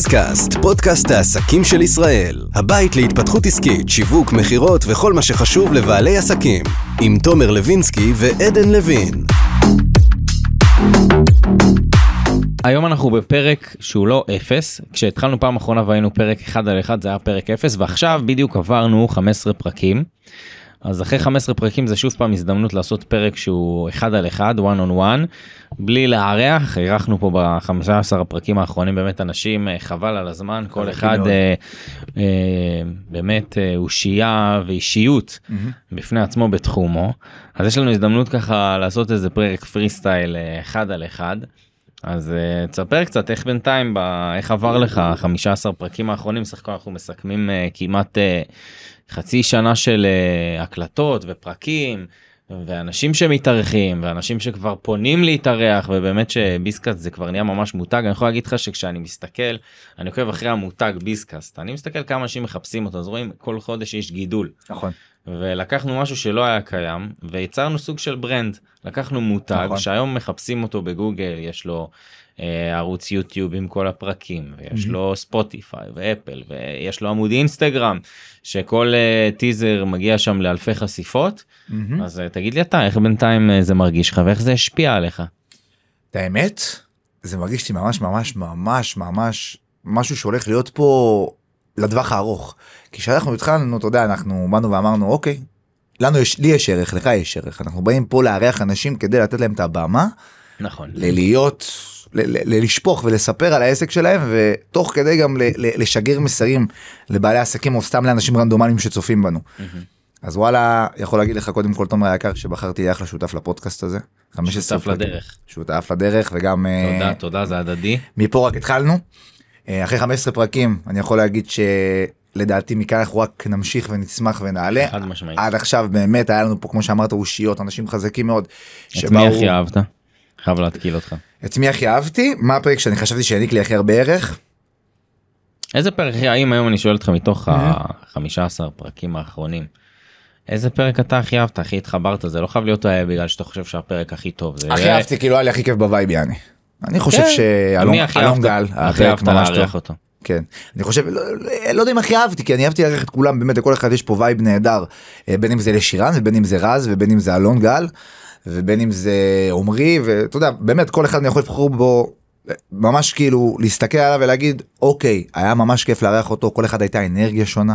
ביזקאסט, פודקאסט העסקים של ישראל. הבית להתפתחות עסקית, שיווק, מחירות וכל מה שחשוב לבעלי עסקים. עם תומר לוינסקי ועדן לוין. היום אנחנו בפרק שהוא לא 0. כשהתחלנו פעם אחרונה והיינו פרק 1 על 1, זה היה פרק 0, ועכשיו בדיוק עברנו 15 פרקים. אז אחרי 15 פרקים זה שוב פעם הזדמנות לעשות פרק שהוא 1 על 1, one on one, בלי לארח. אירחנו פה ב-15 הפרקים האחרונים באמת אנשים, חבל על הזמן, כל אחד באמת אושייה ואישיות בפני עצמו בתחומו. אז יש לנו הזדמנות ככה לעשות איזה פרק פרי סטייל 1 על 1. אז תספר קצת איך בינתיים, איך עבר לך 15 פרקים האחרונים, סך הכל אנחנו מסכמים כמעט חצי שנה של הקלטות ופרקים, ואנשים שמתארחים, ואנשים שכבר פונים להתארח, ובאמת שביזקאסט זה כבר נהיה ממש מותג. אני יכול להגיד לך שכשאני מסתכל, אני עוקב אחרי המותג ביזקאסט, אני מסתכל כמה אנשים מחפשים אותו, אז רואים כל חודש יש גידול. נכון. ולקחנו משהו שלא היה קיים, ויצרנו סוג של ברנד. לקחנו מותג, נכון. שהיום מחפשים אותו בגוגל, יש לו ערוץ יוטיוב עם כל הפרקים, ויש לו ספוטיפיי ואפל, ויש לו עמוד אינסטגרם, שכל טיזר מגיע שם לאלפי חשיפות. אז תגיד לי אתה, איך בינתיים זה מרגיש לך, ואיך זה השפיע עליך? את האמת, זה מרגיש לי ממש ממש ממש ממש משהו שהולך להיות פה לדווח הארוך. כי כשאנחנו התחלנו, אתה יודע, אנחנו באנו ואמרנו, אוקיי, לי יש ערך, לך יש ערך. אנחנו באים פה לארח אנשים כדי לתת להם את הבמה, נכון. ללהיות, לשפוך ולספר על העסק שלהם, ותוך כדי גם לשגר מסרים לבעלי עסקים, או סתם לאנשים רנדומליים שצופים בנו. אז וואלה, יכול להגיד לך קודם כל, תומר היקר, שבחרתי אחלה שותף לפודקאסט הזה. שותף לדרך. שותף לדרך, וגם... תודה, תודה, זה הדדי. מפה רק התחלנו. אחרי 15 פרקים, אני יכול להגיד שלדעתי מכאן אנחנו רק נמשיך ונצמח ונעלה. עד משמעית. עד עכשיו באמת היה לנו פה, כמו שאמרת, אושיות, אנשים חזקים מאוד. את מי הכי אהבת? חייב להתקיל אותך. את מי הכי אהבתי? מה הפרק שאני חשבתי שהעניק לי הכי הרבה ערך? איזה פרק, האם היום אני שואל אותך מתוך ה-15 פרקים האחרונים, איזה פרק אתה הכי אהבת, הכי התחברת? זה לא חייב להיות בגלל שאתה חושב שהפרק הכי טוב. הכי אהבתי, כאילו היה לי הכי כיף בווייב, יעני. אני חושב שאלון גל, הכי אהבת להערך אותו. כן, אני חושב, לא יודע אם הכי אהבתי, כי אני אהבתי להערך את כולם, באמת לכל אחד יש פה וייב נהדר, בין אם זה לשירן, ובין אם זה רז, ובין אם זה אלון גל, ובין אם זה עומרי, ואתה יודע, באמת כל אחד אני יכול לבחור בו, ממש כאילו להסתכל עליו ולהגיד, אוקיי, היה ממש כיף לארח אותו, כל אחד הייתה אנרגיה שונה,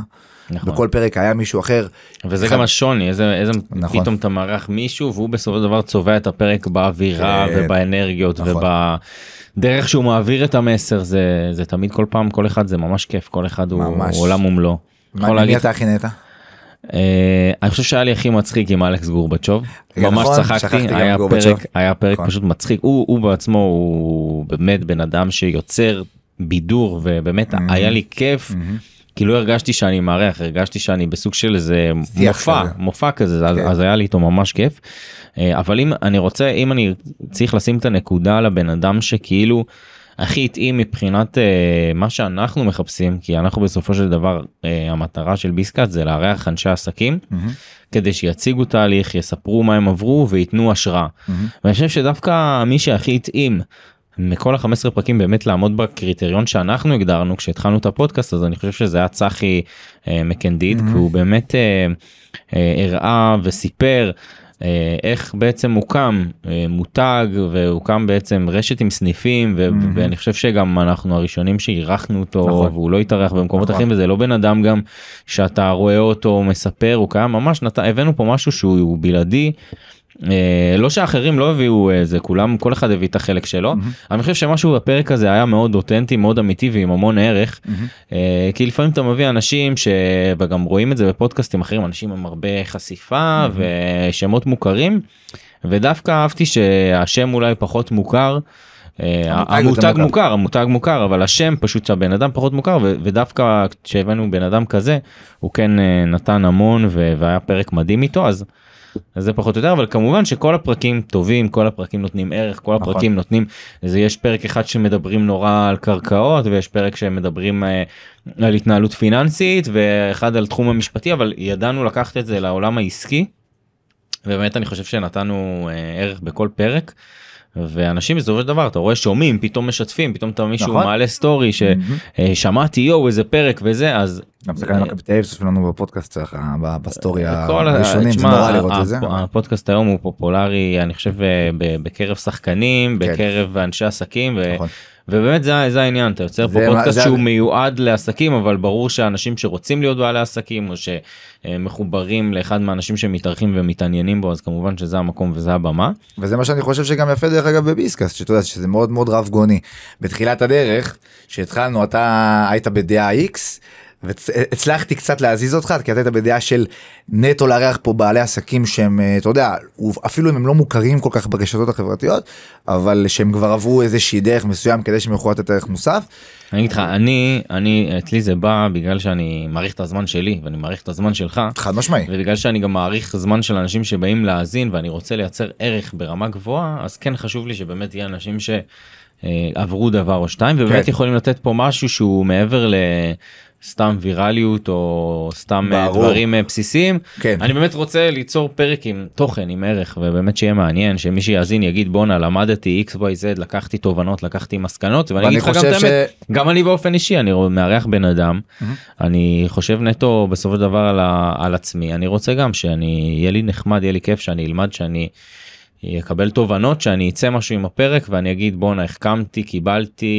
נכון. בכל פרק היה מישהו אחר. וזה גם השוני, איזה נכון. פתאום אתה מארח מישהו, והוא בסופו של דבר צובע את הפרק באווירה ובאנרגיות, נכון. ובדרך שהוא מעביר את המסר, זה תמיד כל פעם, כל אחד זה ממש כיף, כל אחד ממש. הוא עולם ומלוא. מי אתה הכי נהנית? אני חושב שהיה לי הכי מצחיק עם אלכס גורבצ'וב, ממש צחקתי, היה פרק פשוט מצחיק, הוא בעצמו הוא באמת בן אדם שיוצר בידור, ובאמת היה לי כיף, כי לא הרגשתי שאני מערך, הרגשתי שאני בסוג של איזה מופע כזה, אז היה לי איתו ממש כיף. אבל אם אני צריך לשים את הנקודה על הבן אדם שכאילו הכי התאים מבחינת מה שאנחנו מחפשים, כי אנחנו בסופו של דבר, המטרה של ביזקאסט זה לארח אנשי עסקים, כדי שיציגו תהליך, יספרו מה הם עברו ויתנו השראה. ואני חושב שדווקא מי שהכי התאים, מכל ה-15 פרקים באמת לעמוד בקריטריון שאנחנו הגדרנו כשהתחלנו את הפודקאסט, אז אני חושב שזה היה צחי מקנדיד, כי הוא באמת הראה וסיפר, איך בעצם הוקם מותג, והוקם בעצם רשת עם סניפים, ואני חושב שגם אנחנו הראשונים שאירחנו אותו, והוא לא התארח במקומות אחרים, וזה לא בן אדם גם שאתה רואה אותו מספר, הוא קיים ממש, הבאנו פה משהו שהוא בלעדי, לא שאחרים לא הביאו איזה, כולם, כל אחד הביא את החלק שלו. אני חושב שמשהו בפרק הזה היה מאוד אותנטי, מאוד אמיתי ועם המון ערך, כי לפעמים אתה מביא אנשים שגם רואים את זה בפודקאסטים אחרים, אנשים עם הרבה חשיפה ושמות מוכרים, ודווקא אהבתי שהשם אולי פחות מוכר, המותג מוכר, אבל השם פשוט שהבן אדם פחות מוכר, ודווקא כשהבאנו בן אדם כזה, הוא כן נתן המון והיה פרק מדהים איתו, אז זה פחות או יותר, אבל כמובן שכל הפרקים טובים, כל הפרקים נותנים ערך, כל הפרקים נותנים, יש פרק אחד שמדברים נורא על קרקעות, ויש פרק שמדברים על התנהלות פיננסית, ואחד על תחום המשפטי, אבל ידענו לקחת את זה לעולם העסקי, ובאמת אני חושב שנתנו ערך בכל פרק, ואנשים בסופו של דבר, אתה רואה שומעים, פתאום משתפים, פתאום אתה מישהו מעלה סטורי, ששמעתי יו איזה פרק וזה, אז... גם סקרן הקפיטאי ששפים לנו בפודקאסט, בסטורי הראשונים, זה נורא לראות את זה. הפודקאסט היום הוא פופולרי, אני חושב, בקרב שחקנים, בקרב אנשי עסקים, ובאמת זה העניין, אתה יוצר פה פודקאסט שהוא מיועד לעסקים, אבל ברור שהאנשים שרוצים להיות בעלי עסקים, או שמחוברים לאחד מהאנשים שמתארחים ומתעניינים בו, אז כמובן שזה המקום וזה הבמה. וזה מה שאני חושב שגם יפה דרך אגב בביסקאסט, שאתה יודע שזה מאוד מאוד רב גוני. בתחילת הדרך, שהתחלנו, אתה היית בדעה X, והצלחתי קצת להזיז אותך, כי אתה היית בדעה של נטו לארח פה בעלי עסקים שהם, אתה יודע, אפילו אם הם לא מוכרים כל כך ברשתות החברתיות, אבל שהם כבר עברו איזושהי דרך מסוים כדי שהם יכולת את ערך מוסף. אני אגיד לך, אצלי זה בא בגלל שאני מעריך את הזמן שלי, ואני מעריך את הזמן שלך. חד משמעי. ובגלל שאני גם מעריך זמן של אנשים שבאים להאזין, ואני רוצה לייצר ערך ברמה גבוהה, אז כן חשוב לי שבאמת יהיה אנשים שעברו דבר או שתיים, ובאמת יכולים לתת פה משהו שהוא מעבר ל... סתם ויראליות או סתם דברים בסיסיים. אני באמת רוצה ליצור פרק עם תוכן, עם ערך, ובאמת שיהיה מעניין, שמי שיאזין יגיד בונה, למדתי XYZ, לקחתי תובנות, לקחתי מסקנות, ואני אגיד לך גם את האמת, גם אני באופן אישי, אני מערך בן אדם, אני חושב נטו בסופו של דבר על עצמי, אני רוצה גם שאני, יהיה לי נחמד, יהיה לי כיף שאני אלמד, שאני יקבל תובנות, שאני אצא משהו עם הפרק, ואני אגיד, בונה, החכמתי, קיבלתי,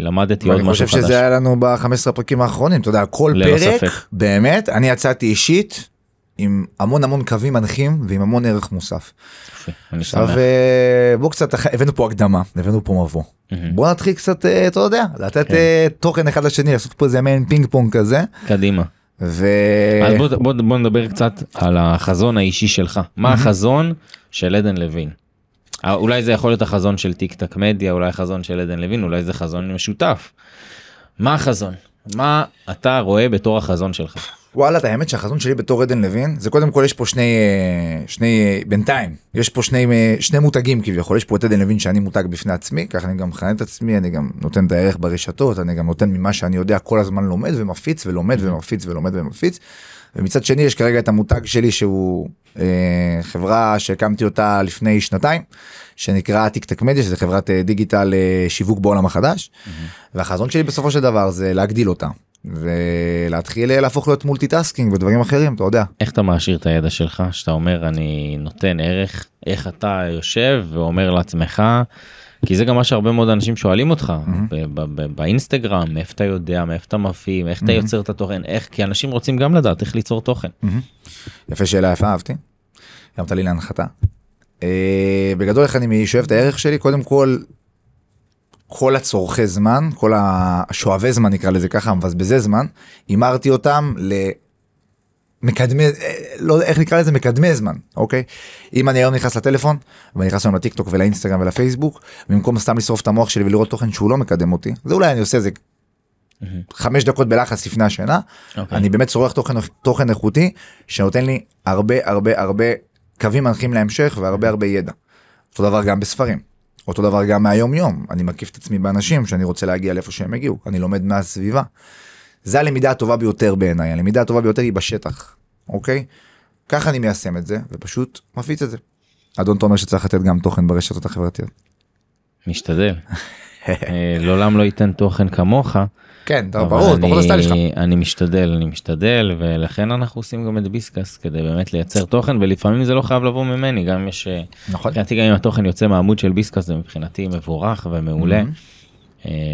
למדתי עוד משהו חדש. ואני חושב שזה היה לנו ב-15 הפרקים האחרונים, אתה יודע, כל פרק, באמת, אני יצאתי אישית, עם המון המון קווים מנחים, ועם המון ערך מוסף. אני שמח. בואו קצת, הבאנו פה הקדמה, הבאנו פה מבוא. בואו נתחיל קצת, אתה יודע, לתת תוכן אחד לשני, לעשות פה איזה מעין פינג פונג כזה. קדימה. אז בוא נדבר קצת על החזון האישי שלך. מה החזון של עדן לוין? אולי זה יכול להיות החזון של טיק-טק מדיה, אולי החזון של עדן לוין, אולי זה חזון משותף. מה החזון? מה אתה רואה בתור החזון שלך? וואלה, האמת שהחזון שלי בתור עדן לוין, זה קודם כל יש פה בינתיים, יש פה שני מותגים כביכול, יש פה את עדן לוין שאני מותג בפני עצמי, כך אני גם מכנה את עצמי, אני גם נותן את הערך ברשתות, אני גם נותן ממה שאני יודע, כל הזמן לומד ומפיץ ולומד ומפיץ ולומד ומפיץ, ומצד שני יש כרגע את המותג שלי שהוא חברה שהקמתי אותה לפני שנתיים, שנקרא TikTok Media, שזה חברת דיגיטל שיווק בעולם החדש, והחזון שלי בסופו של דבר זה להגדיל אותה. ולהתחיל להפוך להיות מולטיטאסקינג ודברים אחרים, אתה יודע. איך אתה מעשיר את הידע שלך, שאתה אומר אני נותן ערך, איך אתה יושב ואומר לעצמך, כי זה גם מה שהרבה מאוד אנשים שואלים אותך, באינסטגרם, מאיפה אתה יודע, מאיפה אתה מפעים, איך אתה יוצר את התוכן, איך, כי אנשים רוצים גם לדעת איך ליצור תוכן. יפה שאלה, יפה, אהבתי. הרמת לי להנחתה. בגדול איך אני שואב את הערך שלי, קודם כל, כל הצורכי זמן, כל השואבי זמן נקרא לזה ככה, מבזבזי זמן, אמרתי אותם למקדמי, לא, איך נקרא לזה? מקדמי זמן, אוקיי? אם אני היום נכנס לטלפון, ואני נכנס היום לטיק-טוק ולאינסטגרם ולפייסבוק, במקום סתם לשרוף את המוח שלי ולראות תוכן שהוא לא מקדם אותי, זה אולי אני עושה זה 5 דקות בלחץ לפני השינה, אני באמת צורך תוכן איכותי, שנותן לי הרבה קווים מנחים להמשך, והרבה ידע. אותו דבר גם בספרים. אותו דבר גם מהיום יום, אני מקיף את עצמי באנשים שאני רוצה להגיע לאיפה שהם הגיעו, אני לומד מהסביבה. זה הלמידה הטובה ביותר בעיניי, הלמידה הטובה ביותר היא בשטח, אוקיי? ככה אני מיישם את זה, ופשוט מפיץ את זה. אדון תומר שצריך לתת גם תוכן ברשתות החברתיות. משתדל. לעולם לא ייתן תוכן כמוך. כן, ברור, ברור הסטייל שלך. אני משתדל, ולכן אנחנו עושים גם את ביסקאסט, כדי באמת לייצר תוכן, ולפעמים זה לא חייב לבוא ממני, גם יש... נכון. מבחינתי גם אם התוכן יוצא מהעמוד של ביסקאסט, זה מבחינתי מבורך ומעולה,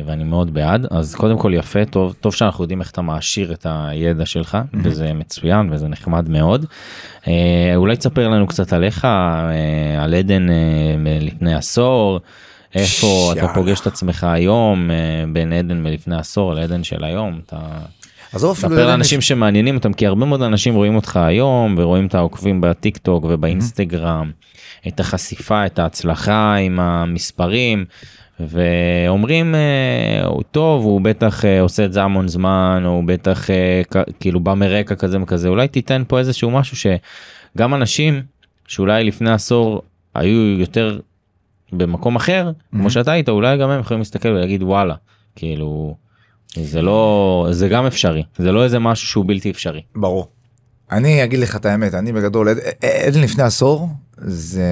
ואני מאוד בעד, אז קודם כל יפה, טוב שאנחנו יודעים איך אתה מעשיר את הידע שלך, וזה מצוין, וזה נחמד מאוד. אולי תספר לנו קצת עליך, על עדן לפני עשור, איפה אתה פוגש את עצמך היום, בין עדן מלפני עשור לעדן של היום, אתה ספר לאנשים שמעניינים אותם, כי הרבה מאוד אנשים רואים אותך היום, ורואים את העוקבים בטיקטוק ובאינסטגרם, את החשיפה, את ההצלחה עם המספרים, ואומרים, הוא טוב, הוא בטח עושה את זה המון זמן, הוא בטח כאילו בא מרקע כזה וכזה, אולי תיתן פה איזשהו משהו שגם אנשים שאולי לפני עשור היו יותר במקום אחר, כמו שאתה היית, אולי גם הם יכולים להסתכל ולהגיד וואלה, כאילו, זה לא, זה גם אפשרי, זה לא איזה משהו שהוא בלתי אפשרי. ברור. אני אגיד לך את האמת, אני בגדול, עדן לפני עשור, זה,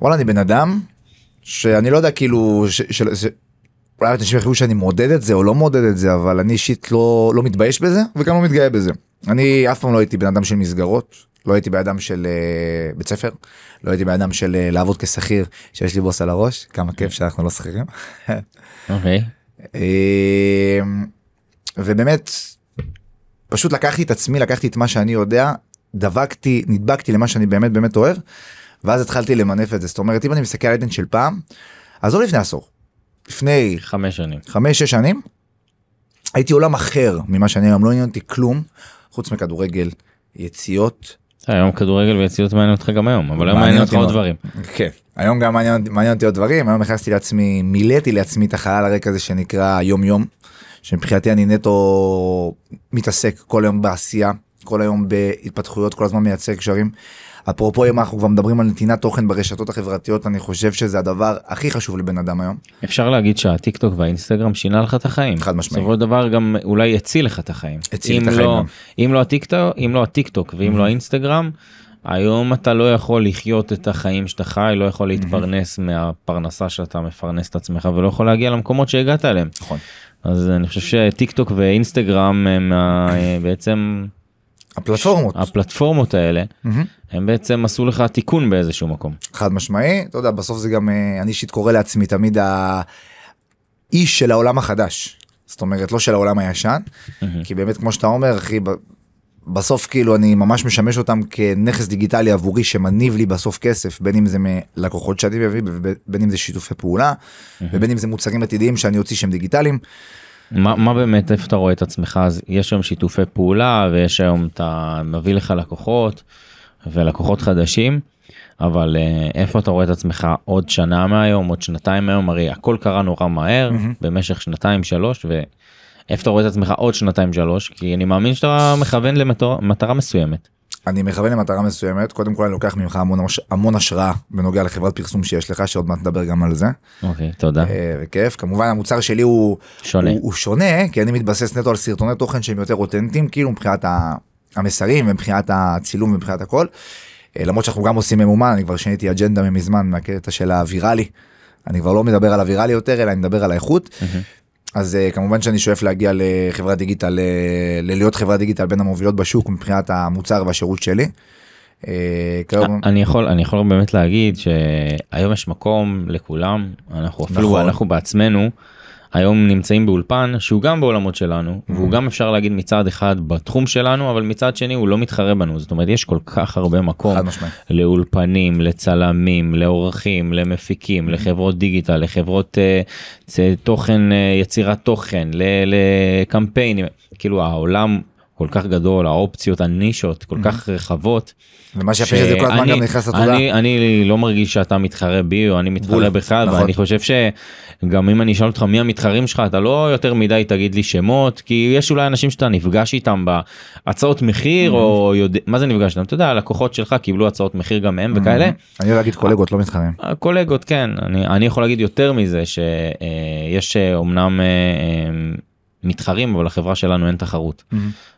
וואלה, אני בן אדם, שאני לא יודע כאילו, אולי אנשים יחשבו שאני מודד את זה, או לא מודד את זה, אבל אני אישית לא מתבייש בזה, וגם לא מתגאה בזה. אני אף פעם לא הייתי בן אדם של מסגרות, לא הייתי באדם של בית ספר, לא הייתי באדם של לעבוד כשכיר, שיש לי בוס על הראש, כמה כיף שאנחנו לא שכירים. אוקיי. ובאמת, פשוט לקחתי את עצמי, לקחתי את מה שאני יודע, דבקתי, נדבקתי למה שאני באמת באמת אוהב, ואז התחלתי למנף את זה. זאת אומרת, אם אני מסתכל על עדן של פעם, אז לא לפני עשור, לפני 5 שנים, 5-6 שנים, הייתי עולם אחר ממה שאני היום, לא עניינתי כלום, חוץ מכדורגל, יציאות. היום כדורגל ויציאות מעניין אותך גם היום, אבל היום מעניין אותך עוד דברים. כן, היום גם מעניין אותי עוד דברים, היום הכנסתי לעצמי, מילאתי לעצמי את החלל הרקע הזה שנקרא יום יום, שמבחינתי אני נטו מתעסק כל היום בעשייה, כל היום בהתפתחויות, כל הזמן מייצר קשרים. אפרופו, אם אנחנו כבר מדברים על נתינת תוכן ברשתות החברתיות, אני חושב שזה הדבר הכי חשוב לבן אדם היום. אפשר להגיד שהטיקטוק והאינסטגרם שינה לך את החיים. חד משמעית. בסופו של דבר גם אולי יציל לך את החיים. הציל את החיים גם. אם לא הטיקטוק ואם לא האינסטגרם, היום אתה לא יכול לחיות את החיים שאתה חי, לא יכול להתפרנס מהפרנסה שאתה מפרנס את עצמך, ולא יכול להגיע למקומות שהגעת אליהם. נכון. אז אני חושב שטיקטוק ואינסטגרם הם בעצם הפלטפורמות האלה, הם בעצם עשו לך תיקון באיזשהו מקום. חד משמעי, אתה יודע, בסוף זה גם, אני אישית קורא לעצמי תמיד האיש של העולם החדש, זאת אומרת, לא של העולם הישן, כי באמת כמו שאתה אומר, אחי, בסוף כאילו אני ממש משמש אותם כנכס דיגיטלי עבורי שמניב לי בסוף כסף, בין אם זה מלקוחות שאני מביא, בין אם זה שיתופי פעולה, ובין אם זה מוצרים עתידיים שאני הוציא שהם דיגיטליים. מה באמת, איפה אתה רואה את עצמך? אז יש היום שיתופי פעולה, ויש היום אתה מביא לך לקוחות, ולקוחות חדשים, אבל איפה אתה רואה את עצמך עוד שנה מהיום, עוד שנתיים מהיום? הרי הכל קרה נורא מהר, במשך 2-3, ואיפה אתה רואה את עצמך עוד 2-3? כי אני מאמין שאתה מכוון למטרה מסוימת. אני מכוון למטרה מסוימת, קודם כל אני לוקח ממך המון השראה בנוגע לחברת פרסום שיש לך, שעוד מעט נדבר גם על זה. אוקיי, תודה. וכיף, כמובן המוצר שלי הוא שונה, כי אני מתבסס נטו על סרטוני תוכן שהם יותר אותנטיים, כאילו מבחינת המסרים, מבחינת הצילום, מבחינת הכל. למרות שאנחנו גם עושים ממומן, אני כבר שיניתי אג'נדה ממזמן מהקטע של הוויראלי, אני כבר לא מדבר על הוויראלי יותר, אלא אני מדבר על האיכות. אז כמובן שאני שואף להגיע לחברת דיגיטל, להיות חברת דיגיטל בין המובילות בשוק מבחינת המוצר והשירות שלי. אני יכול באמת להגיד שהיום יש מקום לכולם, אנחנו בעצמנו היום נמצאים באולפן שהוא גם בעולמות שלנו, והוא גם אפשר להגיד מצד אחד בתחום שלנו, אבל מצד שני הוא לא מתחרה בנו, זאת אומרת יש כל כך הרבה מקום לאולפנים, לצלמים, לאורחים, למפיקים, לחברות דיגיטל, לחברות תוכן, יצירת תוכן, לקמפיינים, כאילו העולם כל כך גדול, האופציות, הנישות, כל כך רחבות. ומה שיפה שזה כל הזמן גם נכנס לתודעה. אני לא מרגיש שאתה מתחרה בי, או אני מתחרה בך, ואני חושב שגם אם אני אשאל אותך מי המתחרים שלך, אתה לא יותר מדי תגיד לי שמות, כי יש אולי אנשים שאתה נפגש איתם בהצעות מחיר, או מה זה נפגש איתם? אתה יודע, הלקוחות שלך קיבלו הצעות מחיר גם הם וכאלה. אני יכול להגיד קולגות, לא מתחרים. קולגות, כן. אני יכול להגיד יותר מזה, שיש אומנם מתחרים, אבל לחברה שלנו אין תחרות.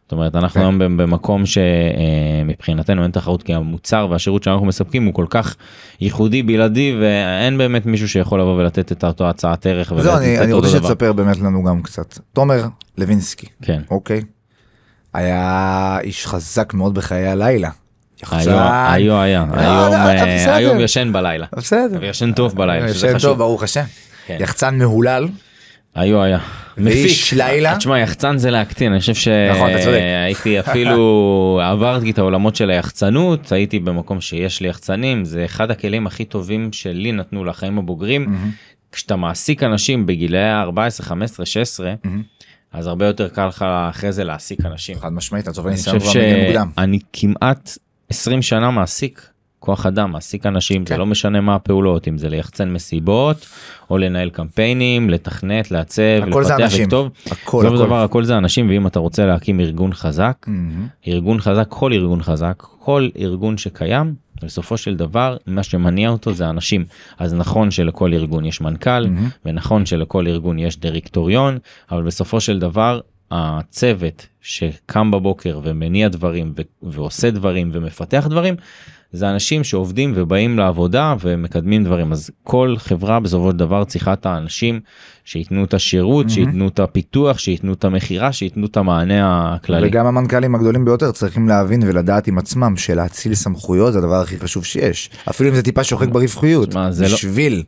זאת אומרת, אנחנו היום במקום שמבחינתנו אין תחרות, כי המוצר והשירות שאנחנו מספקים הוא כל כך ייחודי, בלעדי, ואין באמת מישהו שיכול לבוא ולתת את אותו הצעת ערך. זהו, אני רוצה שתספר באמת לנו גם קצת. תומר לוינסקי. כן. אוקיי. היה איש חזק מאוד בחיי הלילה. היום ישן בלילה. בסדר. ישן טוב בלילה. ישן טוב, ברוך השם. יחצן מהולל. היה. מפיק לילה. תשמע, יחצן זה להקטין, אני חושב שהייתי אפילו, עברתי את העולמות של היחצנות, הייתי במקום שיש לי יחצנים, זה אחד הכלים הכי טובים שלי נתנו לחיים הבוגרים, כשאתה מעסיק אנשים בגילי 14, 15, 16, אז הרבה יותר קל לך אחרי זה להעסיק אנשים. חד משמעית, אני חושב שאני כמעט 20 שנה מעסיק, כוח אדם, מעסיק אנשים, זה לא משנה מה הפעולות, אם זה ליחצן מסיבות, או לנהל קמפיינים, לתכנת, לעצב, לפתח וכתוב. הכל זה אנשים, ואם אתה רוצה להקים ארגון חזק, כל ארגון חזק, כל ארגון שקיים, בסופו של דבר, מה שמניע אותו זה אנשים. אז נכון שלכל ארגון יש מנכ"ל, ונכון שלכל ארגון יש דירקטוריון, אבל בסופו של דבר, הצוות שקם בבוקר ומניע דברים, ועושה דברים, ומפתח דברים, זה אנשים שעובדים ובאים לעבודה ומקדמים דברים. אז כל חברה בסופו של דבר צריכה את האנשים שיתנו את השירות, שיתנו את הפיתוח, שיתנו את המחירה, שיתנו את המענה הכללי. וגם המנכלים הגדולים ביותר צריכים להבין ולדעת עם עצמם שלהציל סמכויות זה הדבר הכי חשוב שיש. אפילו אם זה טיפה שוחק ברווחיות, בשביל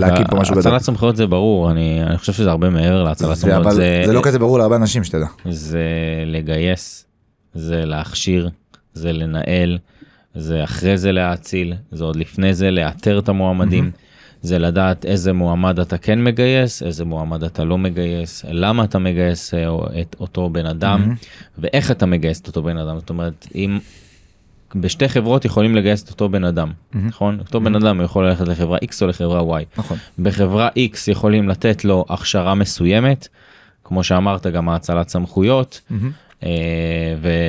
להקים פה משהו גדול. הצלת סמכויות זה ברור, אני חושב שזה הרבה מעבר להצלת סמכויות. זה לא כזה ברור להרבה אנשים שתדע. זה לגייס, זה להכשיר, זה לנהל, זה אחרי זה להציל, זה עוד לפני זה לאתר את המועמדים, זה לדעת איזה מועמד אתה כן מגייס, איזה מועמד אתה לא מגייס, למה אתה מגייס את אותו בן אדם, ואיך אתה מגייס את אותו בן אדם. זאת אומרת, אם בשתי חברות יכולים לגייס את אותו בן אדם, נכון? אותו בן אדם יכול ללכת לחברה X או לחברה Y. בחברה X יכולים לתת לו הכשרה מסוימת, כמו שאמרת, גם ההצלת סמכויות,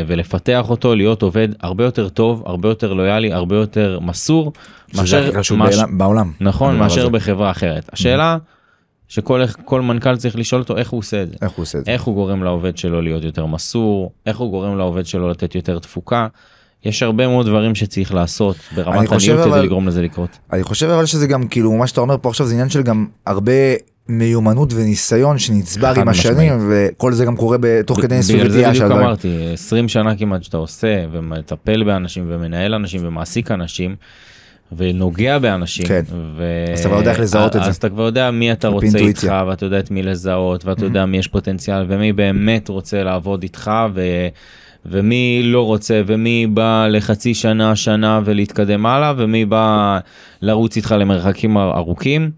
ולפתח אותו, להיות עובד הרבה יותר טוב, הרבה יותר לויאלי, הרבה יותר מסור, שזה הכי חשוב בעולם. נכון, מאשר בחברה אחרת. השאלה שכל מנכ"ל צריך לשאול אותו איך הוא עושה את זה. איך הוא גורם לעובד שלו להיות יותר מסור, איך הוא גורם לעובד שלו לתת יותר תפוקה. יש הרבה מאוד דברים שצריך לעשות ברמת הניות כדי לגרום לזה לקרות. אני חושב אבל שזה גם, כאילו, מה שאתה אומר פה עכשיו זה עניין של גם הרבה מיומנות וניסיון שנצבר עם השנים, וכל זה גם קורה בתוך כדי סוגיה. זה בדיוק אמרתי, 20 שנה כמעט שאתה עושה, ומטפל באנשים, ומנהל אנשים, ומעסיק אנשים, ונוגע באנשים. כן, אז אתה כבר יודע איך לזהות את זה. אז אתה כבר יודע מי אתה רוצה איתך, ואתה יודע את מי לזהות, ואתה יודע מי יש פוטנציאל, ומי באמת רוצה לעבוד איתך, ומי לא רוצה, ומי בא לחצי שנה, שנה, ולהתקדם הלאה, ומי בא לרוץ איתך למרחקים ארוכים.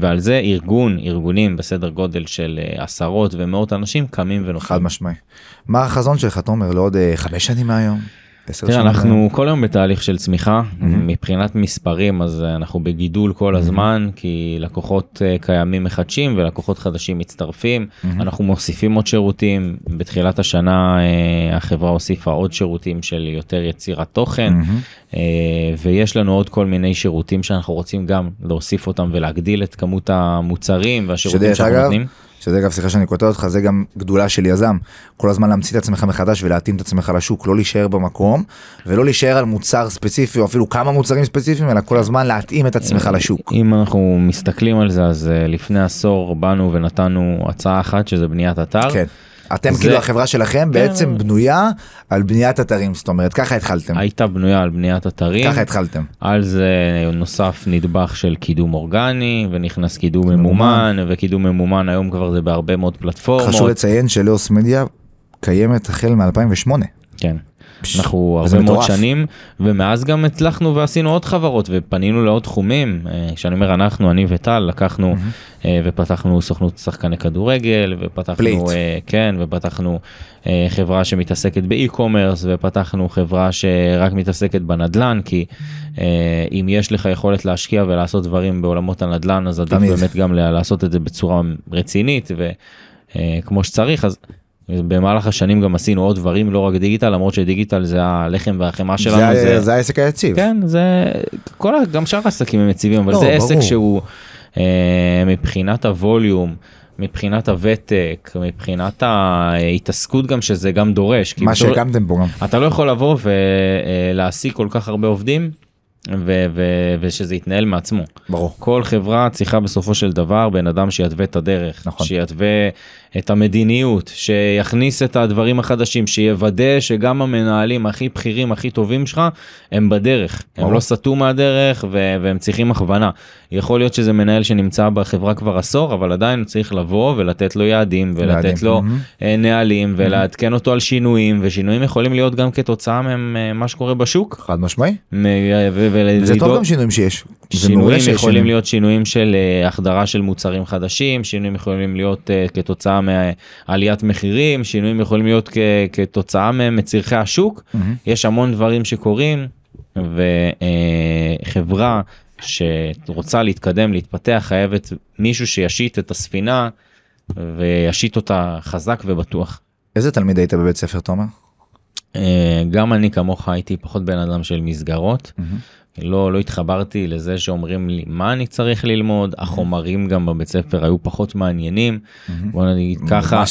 ועל זה ארגונים בסדר גודל של עשרות ומאות אנשים קמים ונוחים. חד משמעי. מה החזון שלך, תומר, לעוד 5 שנים מהיום? תראה, אנחנו כל יום בתהליך של צמיחה, מבחינת מספרים, אז אנחנו בגידול כל הזמן, כי לקוחות קיימים מחדשים, ולקוחות חדשים מצטרפים, אנחנו מוסיפים עוד שירותים, בתחילת השנה החברה הוסיפה עוד שירותים של יותר יצירת תוכן, ויש לנו עוד כל מיני שירותים שאנחנו רוצים גם להוסיף אותם, ולהגדיל את כמות המוצרים והשירותים שאנחנו נותנים. שזה אגב, שיחה שאני כותב אותך, זה גם גדולה של יזם. כל הזמן להמציא את עצמך מחדש ולהתאים את עצמך לשוק, לא להישאר במקום, ולא להישאר על מוצר ספציפי, או אפילו כמה מוצרים ספציפיים, אלא כל הזמן להתאים את עצמך לשוק. אם אנחנו מסתכלים על זה, אז לפני עשור באנו ונתנו הצעה אחת, שזה בניית אתר. כן. אתם כאילו החברה שלכם בעצם בנויה על בניית אתרים, זאת אומרת, ככה התחלתם. הייתה בנויה על בניית אתרים. ככה התחלתם. על זה נוסף נדבך של קידום אורגני, ונכנס קידום ממומן, וקידום ממומן היום כבר זה בהרבה מאוד פלטפורמות. חשוב לציין שלאוס מדיה קיימת החל מ-2008. כן. אנחנו הרבה מאוד שנים, ומאז גם הצלחנו ועשינו עוד חברות, ופנינו לעוד תחומים, כשאני אומר אנחנו, אני וטל, לקחנו ופתחנו סוכנות שחקני כדורגל, ופתחנו חברה שמתעסקת באי-קומרס, ופתחנו חברה שרק מתעסקת בנדלן, כי אם יש לך יכולת להשקיע ולעשות דברים בעולמות הנדלן, אז עדיף באמת גם לעשות את זה בצורה רצינית, וכמו שצריך, אז במהלך השנים גם עשינו עוד דברים, לא רק דיגיטל, למרות שדיגיטל זה הלחם והחמה שלנו. זה העסק היציב. כן, גם שאר העסקים הם יציבים, אבל זה עסק שהוא מבחינת הווליום, מבחינת הוותק, מבחינת ההתעסקות גם שזה גם דורש. מה שהקמתם פה גם. אתה לא יכול לבוא ולהעסיק כל כך הרבה עובדים, ושזה יתנהל מעצמו. ברור. כל חברה צריכה בסופו של דבר בן אדם שיתווה את הדרך, נכון. שיתווה את המדיניות, שיכניס את הדברים החדשים, שיוודא שגם המנהלים הכי בכירים, הכי טובים שלך, הם בדרך. ברור. הם לא סתו מהדרך והם צריכים הכוונה. יכול להיות שזה מנהל שנמצא בחברה כבר עשור, אבל עדיין צריך לבוא ולתת לו יעדים, ולתת לו נהלים, ולהתקן אותו על שינויים, ושינויים יכולים להיות גם כתוצאה מהם מה שקורה בשוק. חד משמעי. זה טוב גם שינויים שיש. שינויים יכולים להיות שינויים של החדרה של מוצרים חדשים, שינויים יכולים להיות כתוצאה מעליית מחירים, שינויים יכולים להיות כתוצאה מצרכי השוק. יש המון דברים שקורים, וחברה שרוצה להתקדם, להתפתח, חייבת מישהו שישיט את הספינה, וישיט אותה חזק ובטוח. איזה תלמיד היית בבית ספר, תומר? גם אני כמוך הייתי פחות בן אדם של מסגרות, לא התחברתי לזה שאומרים לי מה אני צריך ללמוד, החומרים גם בבית ספר היו פחות מעניינים, בוא נגיד ככה,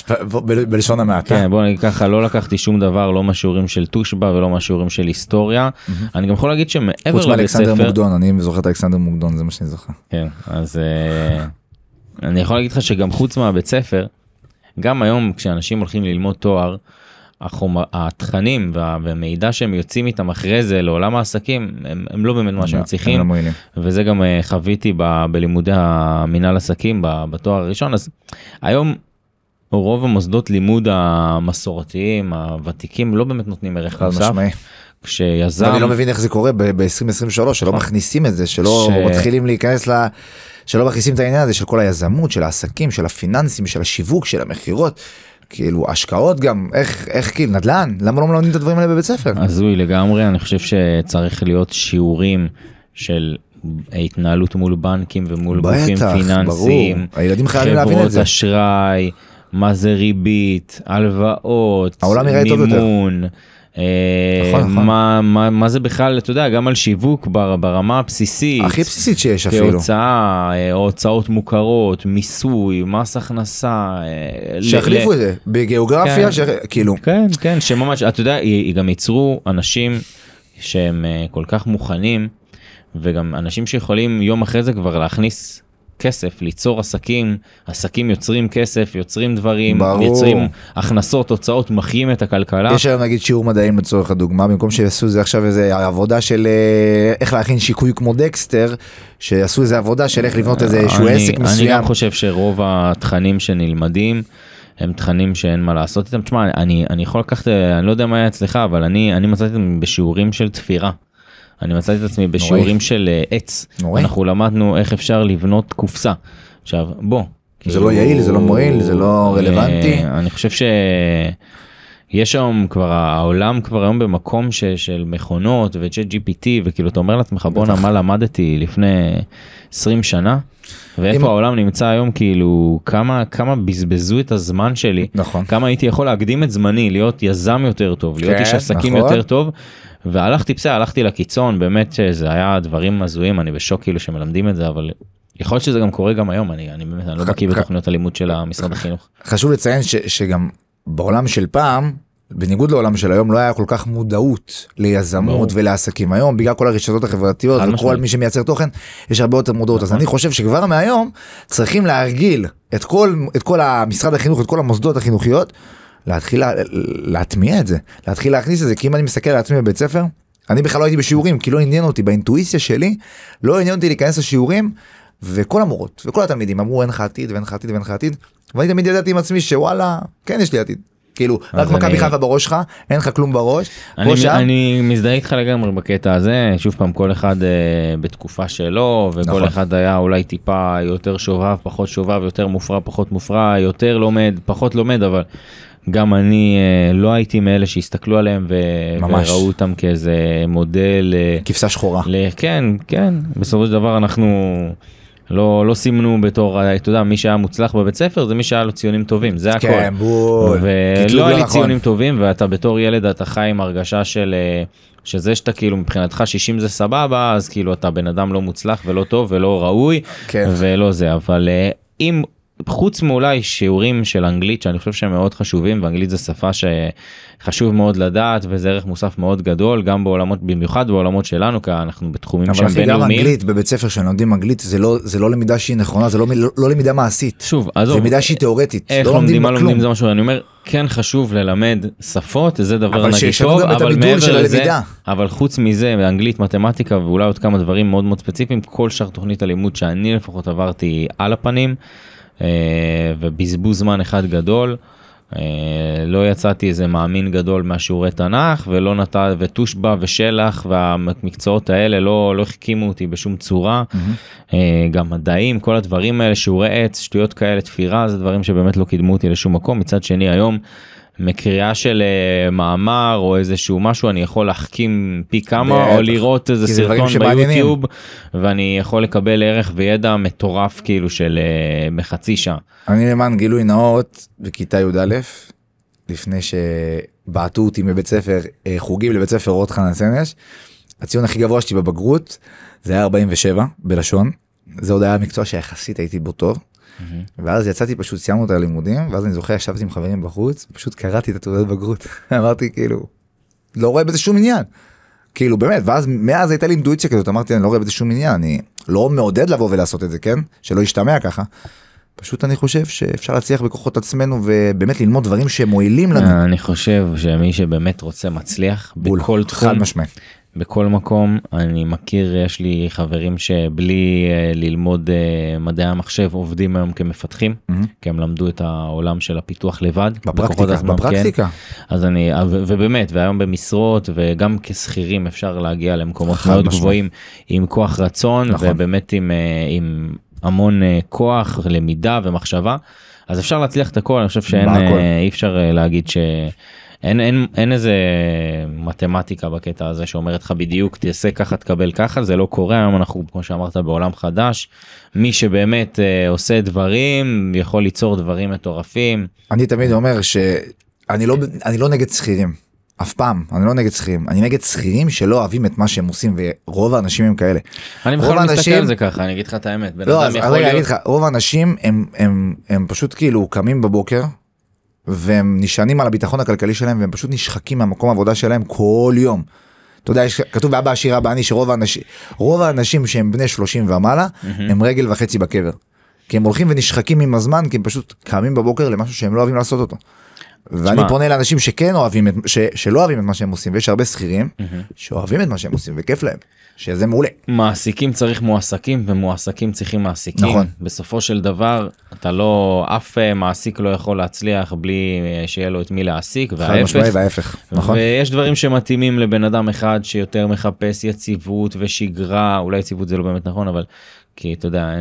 בלשון המעטה. כן, בוא נגיד ככה, לא לקחתי שום דבר, לא מהשיעורים של תושבה ולא מהשיעורים של היסטוריה, אני גם יכול להגיד שמעבר לבית ספר... חוץ מאלכסנדר מוקדון, אני זוכר את אלכסנדר מוקדון, זה מה שאני זוכר. כן, אז אני יכול להגיד לך שגם חוץ מהבית ספר, גם היום כשאנשים הולכים ללמוד תואר, התכנים והמידע שהם יוצאים איתם אחרי זה לעולם העסקים, הם לא באמת מה שהם צריכים, וזה גם חוויתי בלימודי המנהל עסקים בתואר הראשון. אז היום רוב המוסדות לימוד המסורתיים, הוותיקים, לא באמת נותנים ערך נוסף. אני לא מבין איך זה קורה ב-2023, שלא מכניסים את זה, שלא מתחילים להיכנס ל... שלא מכניסים את העניין הזה של כל היזמות, של העסקים, של הפיננסים, של השיווק, של המחירות, כאילו השקעות גם, איך כאילו נדל"ן, למה לא מלמדים את הדברים האלה בבית ספר? הזוי לגמרי, אני חושב שצריך להיות שיעורים של התנהלות מול בנקים ומול גופים פיננסיים, חברות אשראי, מה זה ריבית, הלוואות, מימון, מה זה בכלל, אתה יודע, גם על שיווק ברמה הבסיסית, הכי בסיסית שיש אפילו, כהוצאה, הוצאות מוכרות, מיסוי, מס הכנסה, שהחליפו את זה, בגיאוגרפיה, כאילו. כן, כן, שממש, אתה יודע, גם ייצרו אנשים שהם כל כך מוכנים, וגם אנשים שיכולים יום אחרי זה כבר להכניס כסף, ליצור עסקים, עסקים יוצרים כסף, יוצרים דברים, ברור. יוצרים הכנסות, הוצאות, מחיים את הכלכלה. יש היום נגיד שיעור מדעים לצורך הדוגמה, במקום שיעשו זה עכשיו איזה עבודה של איך להכין שיקוי כמו דקסטר, שיעשו איזה עבודה של איך לבנות איזשהו עסק מסוים. אני גם חושב שרוב התכנים שנלמדים, הם תכנים שאין מה לעשות איתם. תשמע, אני יכול לקחת, אני לא יודע מה היה אצלך, אבל אני מצאתי בשיעורים של תפירה. אני מצאתי את עצמי בשיעורים של עץ. אנחנו למדנו איך אפשר לבנות קופסה. עכשיו, בוא. זה לא יעיל, זה לא מועיל, זה לא רלוונטי. אני חושב שיש היום כבר, העולם כבר היום במקום של מכונות וצ'אט GPT, וכאילו אתה אומר לעצמך, בונה, מה למדתי לפני 20 שנה? ואיפה העולם נמצא היום, כאילו, כמה בזבזו את הזמן שלי, כמה הייתי יכול להקדים את זמני, להיות יזם יותר טוב, להיות איש עסקים יותר טוב, והלכתי לקיצון, באמת שזה היה דברים מזויים, אני בשוק כאילו שמלמדים את זה, אבל יכול להיות שזה גם קורה גם היום, אני באמת לא בקיא בתוכניות הלימוד של המשרד החינוך. חשוב לציין שגם בעולם של פעם, בניגוד לעולם של היום, לא היה כל כך מודעות ליזמות ולעסקים. היום, בגלל כל הרשתות החברתיות וכל מי שמייצר תוכן, יש הרבה יותר מודעות. אז אני חושב שכבר מהיום צריכים להרגיל את כל המשרד החינוך, את כל המוסדות החינוכיות, להתחיל להטמיע את זה, להתחיל להכניס את זה, כי אם אני מסתכל לעצמי בבית ספר, אני בכלל לא הייתי בשיעורים, כי לא עניין אותי, באינטואיציה שלי, לא עניין אותי להיכנס לשיעורים, וכל המורות, וכל התלמידים אמרו, אין לך עתיד, ואין לך עתיד, ואין לך עתיד, ואני תמיד ידעתי עם עצמי שוואלה, כן יש לי עתיד, כאילו, רק מכבי חיפה בראשך, אין לך כלום בראש, אני מזדהה איתך לגמרי בקטע הזה, שוב פעם כל אחד בתקופה שלו, וכל אחד היה אולי טיפה יותר שובב, פחות שובב, יותר מופרע, פחות מופרע, יותר לומד, פחות לומד, אבל גם אני לא הייתי מאלה שהסתכלו עליהם וראו אותם כאיזה מודל, כבשה שחורה. כן, כן, בסופו של דבר אנחנו לא סימנו בתור, אתה יודע, מי שהיה מוצלח בבית ספר זה מי שהיה לו ציונים טובים, זה הכל. כן, בול. ולא היה לי ציונים טובים, ואתה בתור ילד אתה חי עם הרגשה של שזה שאתה כאילו מבחינתך 60 זה סבבה, אז כאילו אתה בן אדם לא מוצלח ולא טוב ולא ראוי, ולא זה, אבל אם חוץ מאולי שיעורים של אנגלית, שאני חושב שהם מאוד חשובים, ואנגלית זו שפה שחשוב מאוד לדעת, וזה ערך מוסף מאוד גדול, גם בעולמות, במיוחד בעולמות שלנו, כי אנחנו בתחומים שם בינלאומיים. אבל גם אנגלית, בבית ספר שלומדים אנגלית, זה לא למידה שהיא נכונה, זה לא למידה מעשית. שוב, אז... זה למידה שהיא תיאורטית. איך לומדים, מה לומדים, זה משהו, אני אומר, כן חשוב ללמד שפות, זה דבר נגיד טוב, אבל מעבר לזה, אבל חוץ מזה, באנגלית, מתמטיקה, ואולי עוד כמה דברים מאוד מאוד ספציפיים, כל שאר תוכנית הלימוד שאני לפחות עברתי על הפנים, ובזבוז זמן אחד גדול, לא יצאתי איזה מאמין גדול מהשיעורי תנ"ך, ולא נתן, ותושבע ושלח, והמקצועות האלה לא החכימו אותי בשום צורה, גם מדעים, כל הדברים האלה, שיעורי עץ, שטויות כאלה, תפירה, זה דברים שבאמת לא קידמו אותי לשום מקום. מצד שני, היום, מקריאה של מאמר או איזשהו משהו, אני יכול להחכים פי כמה, או לראות איזה סרטון ביוטיוב, ואני יכול לקבל ערך וידע מטורף כאילו של מחצי שעה. אני למען גילוי נאות בכיתה י"א, לפני שבעטו אותי מבית ספר, חוגים לבית ספר עוד חנה סנש, הציון הכי גבוה שלי בבגרות, זה היה 47 בלשון, זה עוד היה מקצוע שיחסית הייתי בו טוב, ואז יצאתי פשוט, סיימנו את הלימודים, ואז אני זוכר, ישבתי עם חברים בחוץ, פשוט קראתי את התעודת בגרות, אמרתי כאילו, לא רואה בזה שום עניין, כאילו באמת, ואז מאז הייתה לי אינטואיציה כזאת, אמרתי, אני לא רואה בזה שום עניין, אני לא מעודד לבוא ולעשות את זה, כן? שלא ישתמע ככה. פשוט אני חושב שאפשר להצליח בכוחות עצמנו, ובאמת ללמוד דברים שמועילים לנו. אני חושב שמי שבאמת רוצה מצליח, בכל תחום, בכל מקום, אני מכיר, יש לי חברים שבלי ללמוד מדעי המחשב, עובדים היום כמפתחים, כי הם למדו את העולם של הפיתוח לבד. בפרקטיקה. ובאמת, והיום במשרות, וגם כסחירים אפשר להגיע למקומות מאוד גבוהים, עם כוח רצון, ובאמת עם המון כוח, למידה ומחשבה, אז אפשר להצליח את הכל, אני חושב שאי אפשר להגיד ש... אין איזה מתמטיקה בקטע הזה שאומרת לך בדיוק, תעשה ככה, תקבל ככה, זה לא קורה, היום אנחנו, כמו שאמרת, בעולם חדש, מי שבאמת עושה דברים, יכול ליצור דברים מטורפים. אני תמיד אומר שאני לא נגד שכירים, אף פעם, אני לא נגד שכירים, אני נגד שכירים שלא אוהבים את מה שהם עושים, ורוב האנשים הם כאלה. אני בכלל מסתכל על זה ככה, אני אגיד לך את האמת. לא, אז אני אגיד לך, רוב האנשים הם פשוט כאילו קמים בבוקר, והם נשענים על הביטחון הכלכלי שלהם, והם פשוט נשחקים מהמקום העבודה שלהם כל יום. אתה יודע, כתוב באבא עשיר אבא עני, שרוב האנשים שהם בני 30 ומעלה, הם רגל וחצי בקבר. כי הם הולכים ונשחקים עם הזמן, כי הם פשוט קמים בבוקר למשהו שהם לא אוהבים לעשות אותו. ואני פונה לאנשים שכן אוהבים, שלא אוהבים את מה שהם עושים, ויש הרבה שכירים שאוהבים את מה שהם עושים, וכיף להם, שזה מעולה. מעסיקים צריך מועסקים, ומועסקים צריכים מעסיקים. נכון. בסופו של דבר, אתה לא, אף מעסיק לא יכול להצליח, בלי שיהיה לו את מי להעסיק, וההפך. נכון. ויש דברים שמתאימים לבן אדם אחד, שיותר מחפש יציבות ושגרה, אולי יציבות זה לא באמת נכון, אבל... כי אתה יודע,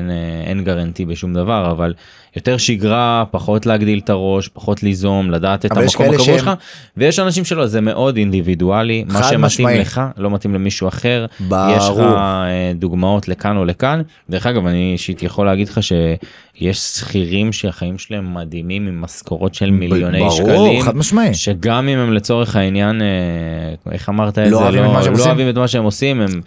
אין גרנטי בשום דבר, אבל יותר שגרה, פחות להגדיל את הראש, פחות ליזום, לדעת את המקום הקבוע שלך, ויש אנשים שלא, זה מאוד אינדיבידואלי, מה שמתאים לך, לא מתאים למישהו אחר, יש לך דוגמאות לכאן או לכאן, דרך אגב, אני אישית יכול להגיד לך שיש שכירים שהחיים שלהם מדהימים, עם משכורות של מיליוני שקלים, שגם אם הם לצורך העניין, איך אמרת את זה, לא אוהבים את מה שהם עושים, הם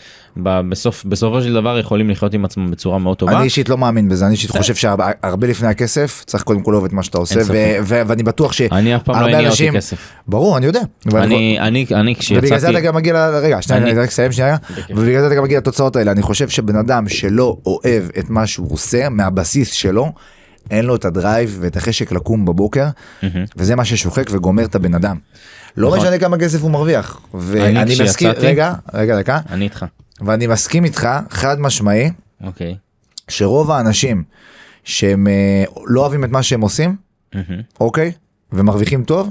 בסופו של דבר יכולים לחיות עם עצמם בצורה מאוד טובה. אני אישית לא מאמין בזה, אני אישית חושב שהרבה לפני הכסף, צריך קודם כל אוהב את מה שאתה עושה, ואני בטוח שהרבה אנשים... אני אף פעם לא עניין אותי כסף. ברור, אני יודע. אני כשיצאתי... ובגלל זה אתה גם מגיע לרגע, שנייה, אני רק אסיים שנייה, ובגלל זה אתה גם מגיע לתוצאות האלה, אני חושב שבן אדם שלא אוהב את מה שהוא עושה, מהבסיס שלו, אין לו את הדרייב ואת החשק לקום בבוקר, וזה מה ששוחק וגומר את הבן אדם. לא משנה כמה כסף הוא מרוויח. ואני מסכים, רגע, דקה. אני איתך. ואני מסכים איתך, חד משמעי, שרוב האנשים שהם לא אוהבים את מה שהם עושים, אוקיי, ומרוויחים טוב,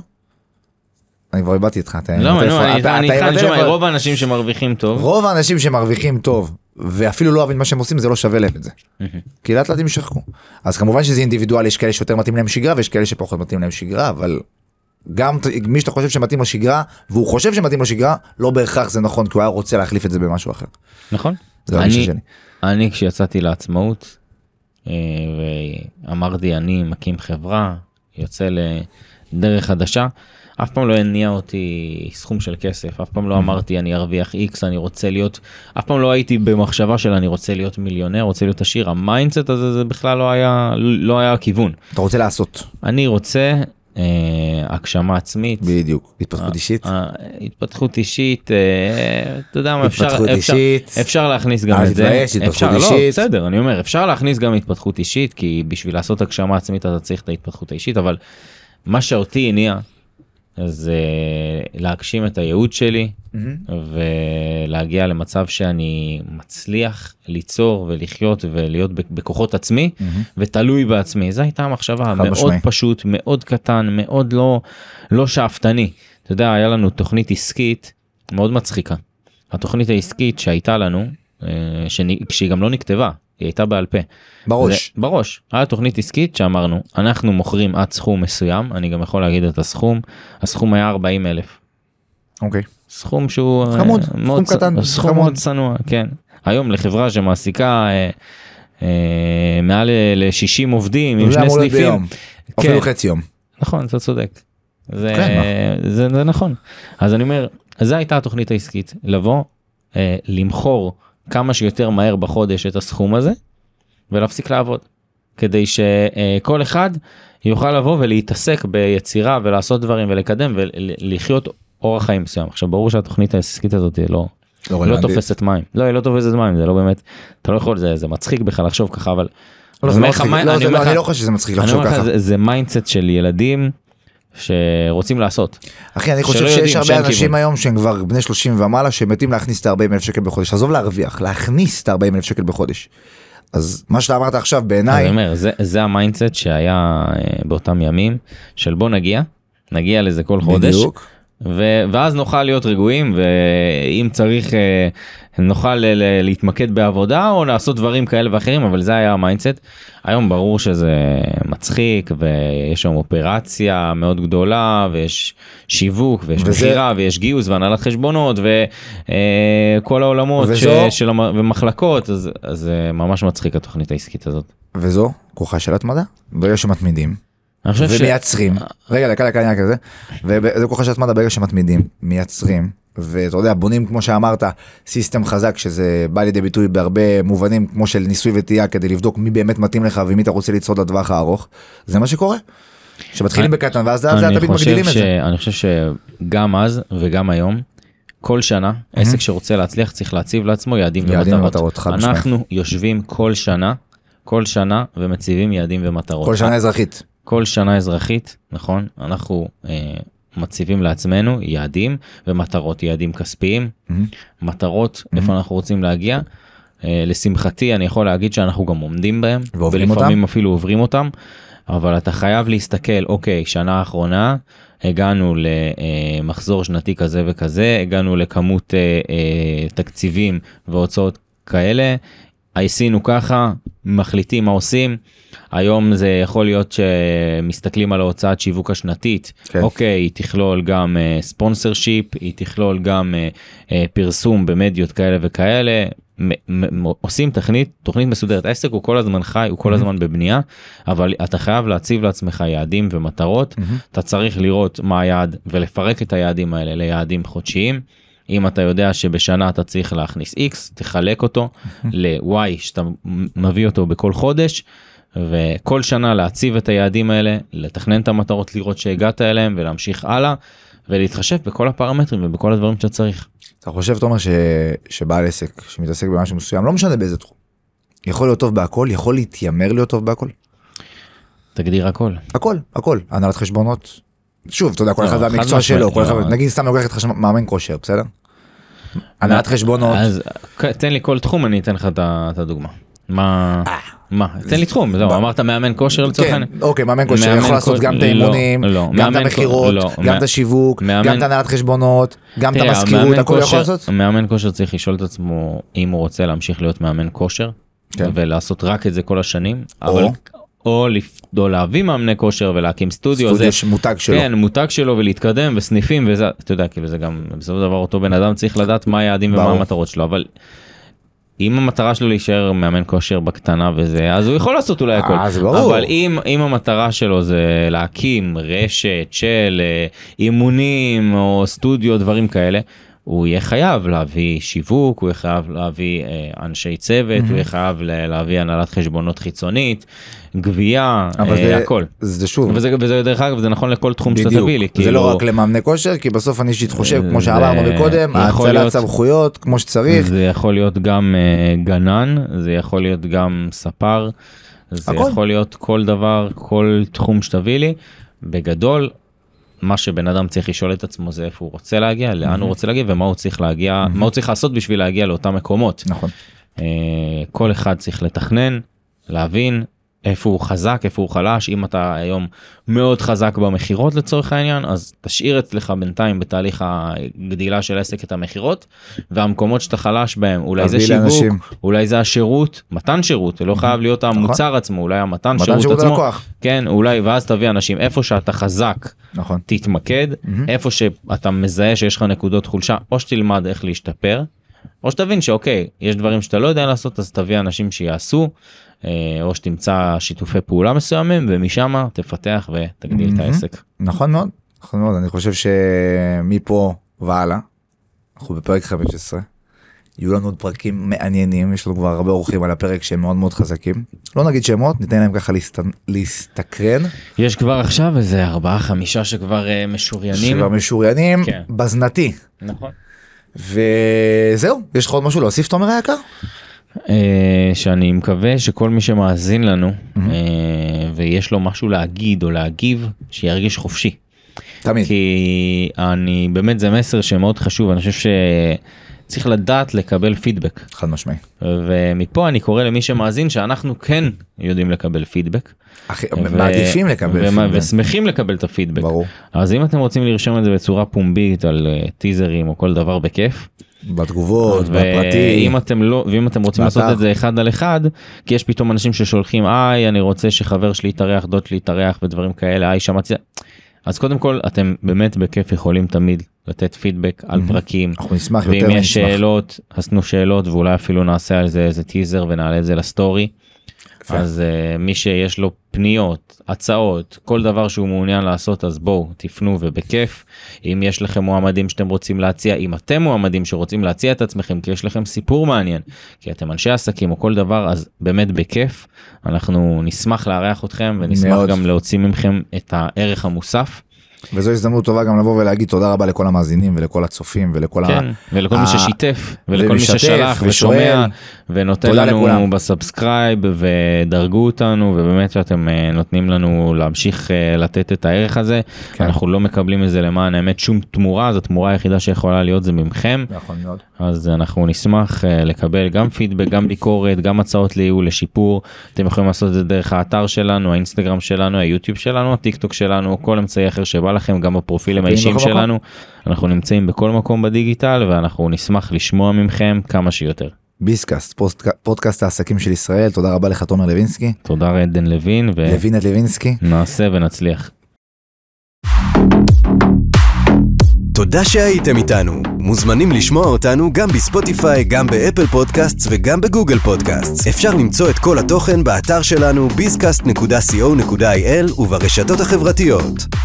אני כבר הבאתי איתך. אני רוב האנשים שמרוויחים טוב. רוב האנשים שמרוויחים טוב, ואפילו לא אוהבים מה שהם עושים, זה לא שווה להם את זה. כי לאט לאט הם שחקו. אז כמובן שזה אינדיבידואלי, יש כאלה שיותר מתאים להם שגרה, ויש כאלה שפחות מתאים להם שגרה, אבל גם מי שאתה חושב שמתאים לשגרה, והוא חושב שמתאים לשגרה, לא בהכרח זה נכון, כי הוא היה רוצה להחליף את זה במשהו אחר. נכון. אני כשיצאתי לעצמאות, ואמרתי, אני מקים חברה, יוצא לדרך חדשה, אף פעם לא הניע אותי סכום של כסף, אף פעם לא אמרתי אני ארוויח איקס, אני רוצה להיות, אף פעם לא הייתי במחשבה של אני רוצה להיות מיליונר, רוצה להיות עשיר, המיינדסט הזה זה בכלל לא היה הכיוון. אתה רוצה לעשות. אני רוצה הגשמה עצמית. בדיוק, התפתחות אישית. התפתחות אישית, אתה יודע מה, אפשר להכניס גם את זה. אפשר, לא, בסדר, אני אומר, אפשר להכניס גם התפתחות אישית, כי בשביל לעשות הגשמה עצמית אתה צריך את ההתפתחות האישית, אבל מה שאותי הניע, אז להגשים את הייעוד שלי, ולהגיע למצב שאני מצליח ליצור ולחיות ולהיות בכוחות עצמי, ותלוי בעצמי. זו הייתה המחשבה מאוד פשוט, מאוד קטן, מאוד לא שאפתני. אתה יודע, היה לנו תוכנית עסקית מאוד מצחיקה. התוכנית העסקית שהייתה לנו, כשהיא גם לא נכתבה, היא הייתה בעל פה. בראש. היה תוכנית עסקית שאמרנו, אנחנו מוכרים עד סכום מסוים, אני גם יכול להגיד את הסכום, הסכום היה 40,000. אוקיי. סכום שהוא... חמוד, סכום קטן. סכום מאוד צנוע, כן. היום לחברה שמעסיקה מעל ל-60 עובדים, עם שני סניפים. אפילו חצי יום. נכון, אתה צודק. זה נכון. אז אני אומר, זו הייתה התוכנית העסקית, לבוא, למחור כמה שיותר מהר בחודש את הסכום הזה, ולהפסיק לעבוד, כדי שכל אחד יוכל לבוא ולהתעסק ביצירה, ולעשות דברים ולקדם, ולחיות אורח חיים מסוים. עכשיו, ברור שהתוכנית העסקית הזאת היא לא תופסת מים. לא, היא לא תופסת מים, זה לא באמת, אתה לא יכול, זה מצחיק בכלל לחשוב ככה, אבל... אני לא חושב שזה מצחיק לחשוב ככה. זה מיינדסט של ילדים, שרוצים לעשות. אחי, אני חושב שיש הרבה אנשים היום שהם כבר בני 30 ומעלה, שמתים להכניס את 40,000 שקל בחודש. עזוב להרוויח, להכניס את 40,000 שקל בחודש. אז מה שאתה אמרת עכשיו בעיניי... אני אומר, זה המיינדסט שהיה באותם ימים, של בוא נגיע לזה כל חודש. בדיוק. ואז נוכל להיות רגועים, ואם צריך נוכל להתמקד בעבודה, או לעשות דברים כאלה ואחרים, אבל זה היה המיינדסט. היום ברור שזה מצחיק, ויש שם אופרציה מאוד גדולה, ויש שיווק, ויש בחירה, ויש גיוס, והנהלת חשבונות, וכל העולמות ומחלקות, אז זה ממש מצחיק התוכנית העסקית הזאת. וזו כוחה של התמדה, ברגע שמתמידים. ומייצרים, רגע כזה, וזה כוחה של התמדה ברגע שמתמידים, מייצרים, ואתה יודע, בונים כמו שאמרת, סיסטם חזק שזה בא לידי ביטוי בהרבה מובנים כמו של ניסוי וטעייה כדי לבדוק מי באמת מתאים לך ומי אתה רוצה לצעוד לטווח הארוך, זה מה שקורה, שמתחילים בקטן ואז זה תמיד מגדילים את זה. אני חושב שגם אז וגם היום, כל שנה, עסק שרוצה להצליח צריך להציב לעצמו יעדים ומטרות, אנחנו יושבים כל שנה ומציבים יעדים ומטרות. כל שנה אזרחית, נכון? אנחנו מציבים לעצמנו יעדים ומטרות, יעדים כספיים, מטרות, איפה אנחנו רוצים להגיע. לשמחתי, אני יכול להגיד שאנחנו גם עומדים בהם, ולפעמים אפילו עוברים אותם, אבל אתה חייב להסתכל, אוקיי, שנה האחרונה, הגענו למחזור שנתי כזה וכזה, הגענו לכמות תקציבים והוצאות כאלה, עשינו ככה, מחליטים מה עושים, היום זה יכול להיות שמסתכלים על ההוצאת שיווק השנתית, אוקיי, היא תכלול גם ספונסר שיפ, היא תכלול גם פרסום במדיות כאלה וכאלה, עושים תוכנית מסודרת, העסק הוא כל הזמן חי, הוא כל הזמן בבנייה, אבל אתה חייב להציב לעצמך יעדים ומטרות, אתה צריך לראות מה היעד ולפרק את היעדים האלה ליעדים חודשיים, אם אתה יודע שבשנה אתה צריך להכניס X, תחלק אותו ל-Y, שאתה מביא אותו בכל חודש, וכל שנה להציב את היעדים האלה, לתכנן את המטרות, לראות שהגעת אליהם, ולהמשיך הלאה, ולהתחשב בכל הפרמטרים ובכל הדברים שאתה צריך. אתה חושב, תומר, שבעל עסק, שמתעסק במשהו מסוים, לא משנה באיזה תחום, יכול להיות טוב בהכל, יכול להתיימר להיות טוב בהכל? תגדיר הכל. הכל. הנהלת חשבונות. שוב, אתה יודע, כל אחד והמקצוע שלו, נגיד סתם לוקח את מאמן כושר, בסדר? הנהלת חשבונות. אז תן לי כל תחום, אני אתן לך את הדוגמה. מה? תן לי תחום, זהו, אמרת מאמן כושר לצורך. כן, אוקיי, מאמן כושר, יכול לעשות גם את האימונים, גם את המחירות, גם את השיווק, גם את הנהלת חשבונות, גם את המזכירות, הכל יכול לעשות? מאמן כושר צריך לשאול את עצמו, אם הוא רוצה להמשיך להיות מאמן כושר, ולעשות רק את זה כל השנים, אבל... או להביא מאמני כושר ולהקים סטודיו, זה מותג שלו. כן, מותג שלו ולהתקדם וסניפים וזה, אתה יודע, כאילו זה גם, בסופו של דבר אותו בן אדם צריך לדעת מה היעדים ומה המטרות שלו, אבל אם המטרה שלו להישאר מאמן כושר בקטנה וזה, אז הוא יכול לעשות אולי הכל. אז ברור. אבל אם המטרה שלו זה להקים רשת של אימונים או סטודיו, דברים כאלה, הוא יהיה חייב להביא שיווק, הוא יהיה חייב להביא אנשי צוות, הוא יהיה חייב להביא הנהלת חשבונות חיצונית, גבייה, הכל. זה שוב. וזה דרך אגב, זה נכון לכל תחום שאתה תביא לי. זה לא רק למאמני כושר, כי בסוף אני אישית חושב, כמו שאמרנו בקודם, האצלת סמכויות, כמו שצריך. זה יכול להיות גם גנן, זה יכול להיות גם ספר, זה יכול להיות כל דבר, כל תחום שתביא לי, בגדול, מה שבן אדם צריך לשאול את עצמו זה איפה הוא רוצה להגיע, לאן הוא רוצה להגיע, ומה הוא צריך להגיע, מה הוא צריך לעשות בשביל להגיע לאותם מקומות. נכון. כל אחד צריך לתכנן, להבין איפה הוא חזק, איפה הוא חלש. אם אתה היום מאוד חזק במחירות לצורך העניין, אז תשאיר אצלך בינתיים בתהליך הגדילה של העסק את המחירות, והמקומות שאתה חלש בהם, אולי זה שיווק, אולי זה השירות, מתן שירות, לא חייב להיות המוצר עצמו, אולי המתן שירות עצמו, כן, אולי, ואז תביא אנשים, איפה שאתה חזק, תתמקד, איפה שאתה מזהה שיש לך נקודות חולשה, או שתלמד איך להשתפר, או שתבין שאוקיי, יש דברים שאתה לא יודע לעשות, אז תביא אנשים שיעשו, או שתמצא שיתופי פעולה מסוימים, ומשם תפתח ותגדיל את העסק. נכון מאוד, נכון מאוד. אני חושב שמפה ועלה, אנחנו בפרק 15, יהיו לנו עוד פרקים מעניינים, יש לנו כבר הרבה אורחים על הפרק שהם מאוד מאוד חזקים, לא נגיד שמות, ניתן להם ככה להסתקרן. יש כבר עכשיו איזה 4-5 שכבר משוריינים. שכבר משוריינים, כן. בזנתי. נכון. וזהו, יש לך עוד משהו להוסיף, תומר היקר? שאני מקווה שכל מי שמאזין לנו, ויש לו משהו להגיד או להגיב, שירגיש חופשי. תמיד. כי אני, באמת זה מסר שמאוד חשוב, אני חושב שצריך לדעת לקבל פידבק. חד משמעי. ומפה אני קורא למי שמאזין שאנחנו כן יודעים לקבל פידבק. מעדיפים לקבל פידבק. ושמחים לקבל את הפידבק. ברור. אז אם אתם רוצים לרשום את זה בצורה פומבית, על טיזרים או כל דבר בכיף, בתגובות, בפרטי. אם אתם לא, ואם אתם רוצים לעשות את זה אחד על אחד, כי יש פתאום אנשים ששולחים, אני רוצה שחבר שלי יתארח, דוד שלי יתארח ודברים כאלה, שמעתי. אז קודם כל, אתם באמת בכיף יכולים תמיד לתת פידבק על פרקים. אנחנו נשמח יותר. ואם יש שאלות, עשינו שאלות, ואולי אפילו נעשה על זה איזה טיזר ונעלה את זה לסטורי. אז מי שיש לו פניות, הצעות, כל דבר שהוא מעוניין לעשות, אז בואו, תפנו ובכיף. אם יש לכם מועמדים שאתם רוצים להציע, אם אתם מועמדים שרוצים להציע את עצמכם, כי יש לכם סיפור מעניין, כי אתם אנשי עסקים או כל דבר, אז באמת בכיף. אנחנו נשמח לארח אתכם ונשמח מאוד. גם להוציא ממכם את הערך המוסף. וזו הזדמנות טובה גם לבוא ולהגיד תודה רבה לכל המאזינים ולכל הצופים ולכל מי ששיתף ולכל מי ששלח ושומע ונותן לנו בסאבסקרייב ודרגו אותנו, ובאמת שאתם נותנים לנו להמשיך לתת את הערך הזה. אנחנו לא מקבלים את זה למען האמת שום תמורה, זו תמורה היחידה שיכולה להיות זה ממכם. אז אנחנו נשמח לקבל גם פידבק, גם ביקורת, גם הצעות לייעול, לשיפור. אתם יכולים לעשות את זה דרך האתר שלנו, האינסטגרם שלנו, היוטיוב שלנו, הטיקטוק שלנו, כל אמצעי אחר שבא לכם, גם בפרופילים האישיים שלנו. אנחנו נמצאים בכל מקום בדיגיטל, ואנחנו נשמח לשמוע ממכם כמה שיותר. ביזקאסט, פודקאסט העסקים של ישראל. תודה רבה לך, תומר לוינסקי. תודה, עדן לוין. לוין את לוינסקי. נעשה ונצליח. תודה שהייתם איתנו. מוזמנים לשמוע אותנו גם בספוטיפיי, גם באפל פודקאסט וגם בגוגל פודקאסט. אפשר למצוא את כל התוכן באתר שלנו bizcast.co.il וברשתות החברתיות.